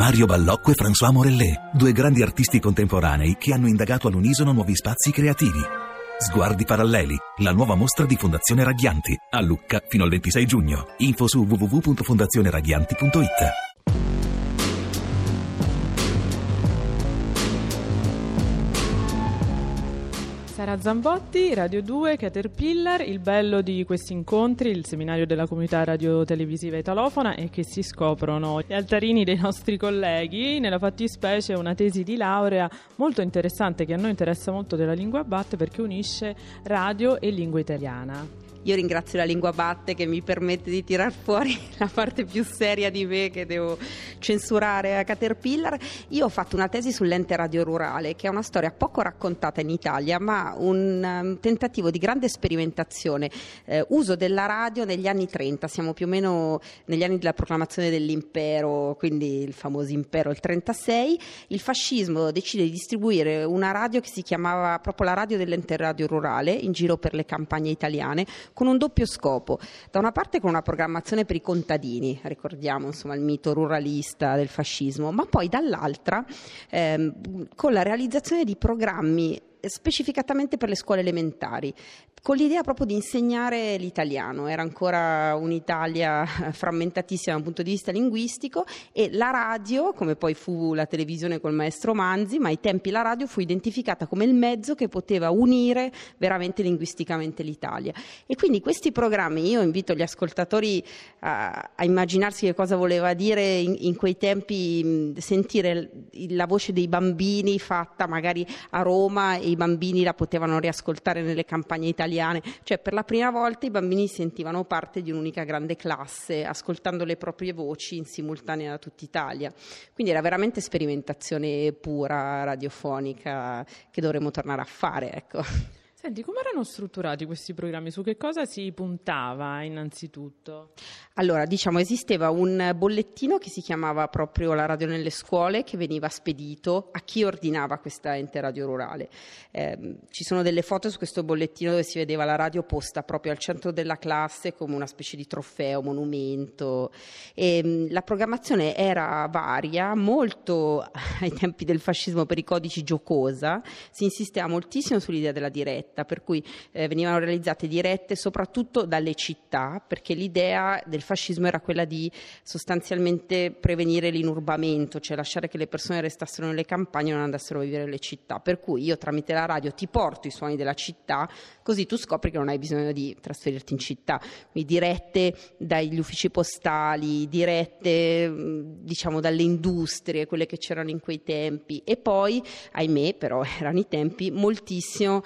Mario Ballocco e François Morellet, due grandi artisti contemporanei che hanno indagato all'unisono nuovi spazi creativi. Sguardi paralleli, la nuova mostra di Fondazione Ragghianti, a Lucca fino al 26 giugno. Info su www.fondazioneraghianti.it. Sara Zambotti, Radio 2, Caterpillar. Il bello di questi incontri, il seminario della comunità radiotelevisiva italofona, è che si scoprono gli altarini dei nostri colleghi, nella fattispecie una tesi di laurea molto interessante che a noi interessa molto della lingua batte, perché unisce radio e lingua italiana. Io ringrazio la lingua batte che mi permette di tirar fuori la parte più seria di me che devo censurare a Caterpillar. Io ho fatto una tesi sull'ente radio rurale, che è una storia poco raccontata in Italia, ma un tentativo di grande sperimentazione, uso della radio negli anni 30, siamo più o meno negli anni della proclamazione dell'impero, quindi il famoso impero, il 36. Il fascismo decide di distribuire una radio che si chiamava proprio la radio dell'ente radio rurale in giro per le campagne italiane, con un doppio scopo: da una parte con una programmazione per i contadini, ricordiamo insomma il mito ruralista del fascismo, ma poi dall'altra con la realizzazione di programmi specificatamente per le scuole elementari, con l'idea proprio di insegnare l'italiano. Era ancora un'Italia frammentatissima da un punto di vista linguistico, e la radio, come poi fu la televisione col maestro Manzi, ma ai tempi la radio fu identificata come il mezzo che poteva unire veramente linguisticamente l'Italia. E quindi questi programmi, io invito gli ascoltatori a immaginarsi che cosa voleva dire in quei tempi sentire la voce dei bambini fatta magari a Roma, e i bambini la potevano riascoltare nelle campagne italiane, cioè per la prima volta i bambini sentivano parte di un'unica grande classe, ascoltando le proprie voci in simultanea da tutta Italia. Quindi era veramente sperimentazione pura radiofonica che dovremmo tornare a fare, ecco. Senti, come erano strutturati questi programmi? Su che cosa si puntava innanzitutto? Allora, diciamo, esisteva un bollettino che si chiamava proprio La radio nelle scuole, che veniva spedito a chi ordinava questa ente radio rurale. Ci sono delle foto su questo bollettino dove si vedeva la radio posta proprio al centro della classe come una specie di trofeo, monumento. La programmazione era varia, molto ai tempi del fascismo per i codici giocosa, si insisteva moltissimo sull'idea della diretta, per cui venivano realizzate dirette soprattutto dalle città, perché l'idea del fascismo era quella di sostanzialmente prevenire l'inurbamento, cioè lasciare che le persone restassero nelle campagne e non andassero a vivere nelle città, per cui io tramite la radio ti porto i suoni della città, così tu scopri che non hai bisogno di trasferirti in città. Quindi dirette dagli uffici postali, dirette diciamo dalle industrie, quelle che c'erano in quei tempi, e poi ahimè però erano i tempi, moltissimo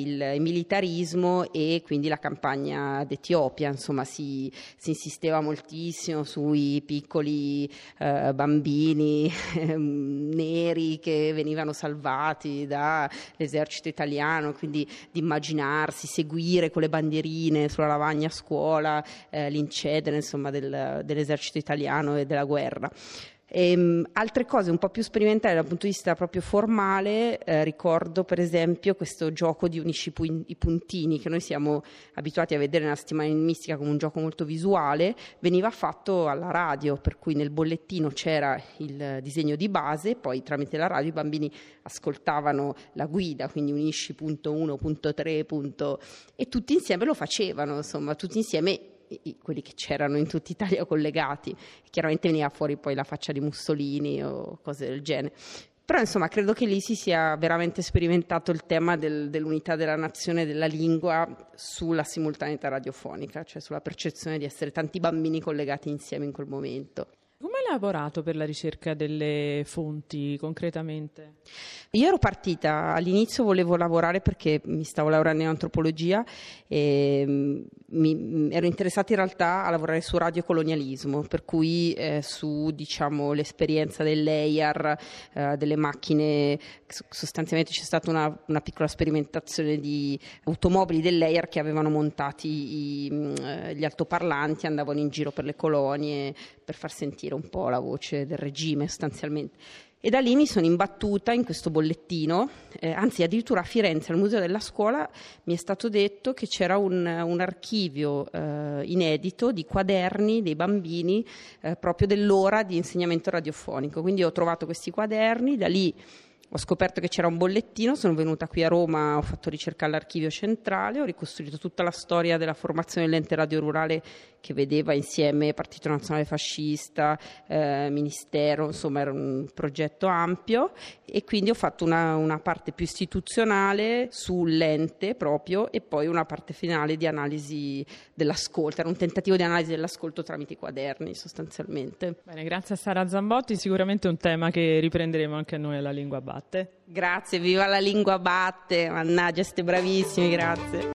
il militarismo e quindi la campagna d'Etiopia, insomma si insisteva moltissimo sui piccoli bambini neri che venivano salvati dall'esercito italiano, quindi di immaginarsi, seguire con le bandierine sulla lavagna a scuola l'incedere insomma dell'esercito italiano e della guerra. Altre cose un po' più sperimentali dal punto di vista proprio formale, ricordo per esempio questo gioco di unisci i puntini, che noi siamo abituati a vedere nella settimana enigmistica come un gioco molto visuale, veniva fatto alla radio, per cui nel bollettino c'era il disegno di base, poi tramite la radio i bambini ascoltavano la guida, quindi unisci punto 1, punto 3, punto, e tutti insieme lo facevano, insomma tutti insieme quelli che c'erano in tutta Italia collegati. Chiaramente veniva fuori poi la faccia di Mussolini o cose del genere, però insomma credo che lì si sia veramente sperimentato il tema dell'unità della nazione, della lingua, sulla simultaneità radiofonica, cioè sulla percezione di essere tanti bambini collegati insieme in quel momento. Come hai lavorato per la ricerca delle fonti concretamente? Io ero partita, all'inizio volevo lavorare perché mi stavo laureando in antropologia e ero interessata in realtà a lavorare su radiocolonialismo, per cui su diciamo l'esperienza dell'EIAR, delle macchine. Sostanzialmente c'è stata una piccola sperimentazione di automobili dell'EIAR che avevano montati gli altoparlanti, andavano in giro per le colonie per far sentire un po' la voce del regime sostanzialmente. E da lì mi sono imbattuta in questo bollettino, anzi addirittura a Firenze, al Museo della Scuola, mi è stato detto che c'era un archivio inedito di quaderni dei bambini proprio dell'ora di insegnamento radiofonico. Quindi ho trovato questi quaderni, da lì ho scoperto che c'era un bollettino, sono venuta qui a Roma, ho fatto ricerca all'archivio centrale, ho ricostruito tutta la storia della formazione dell'ente radio rurale che vedeva insieme Partito Nazionale Fascista, Ministero, insomma era un progetto ampio, e quindi ho fatto una parte più istituzionale sull'ente proprio e poi una parte finale di analisi dell'ascolto, era un tentativo di analisi dell'ascolto tramite i quaderni sostanzialmente. Bene, grazie a Sara Zambotti, sicuramente un tema che riprenderemo anche noi alla lingua batte. Grazie, viva la lingua batte, mannaggia, siete bravissimi, grazie.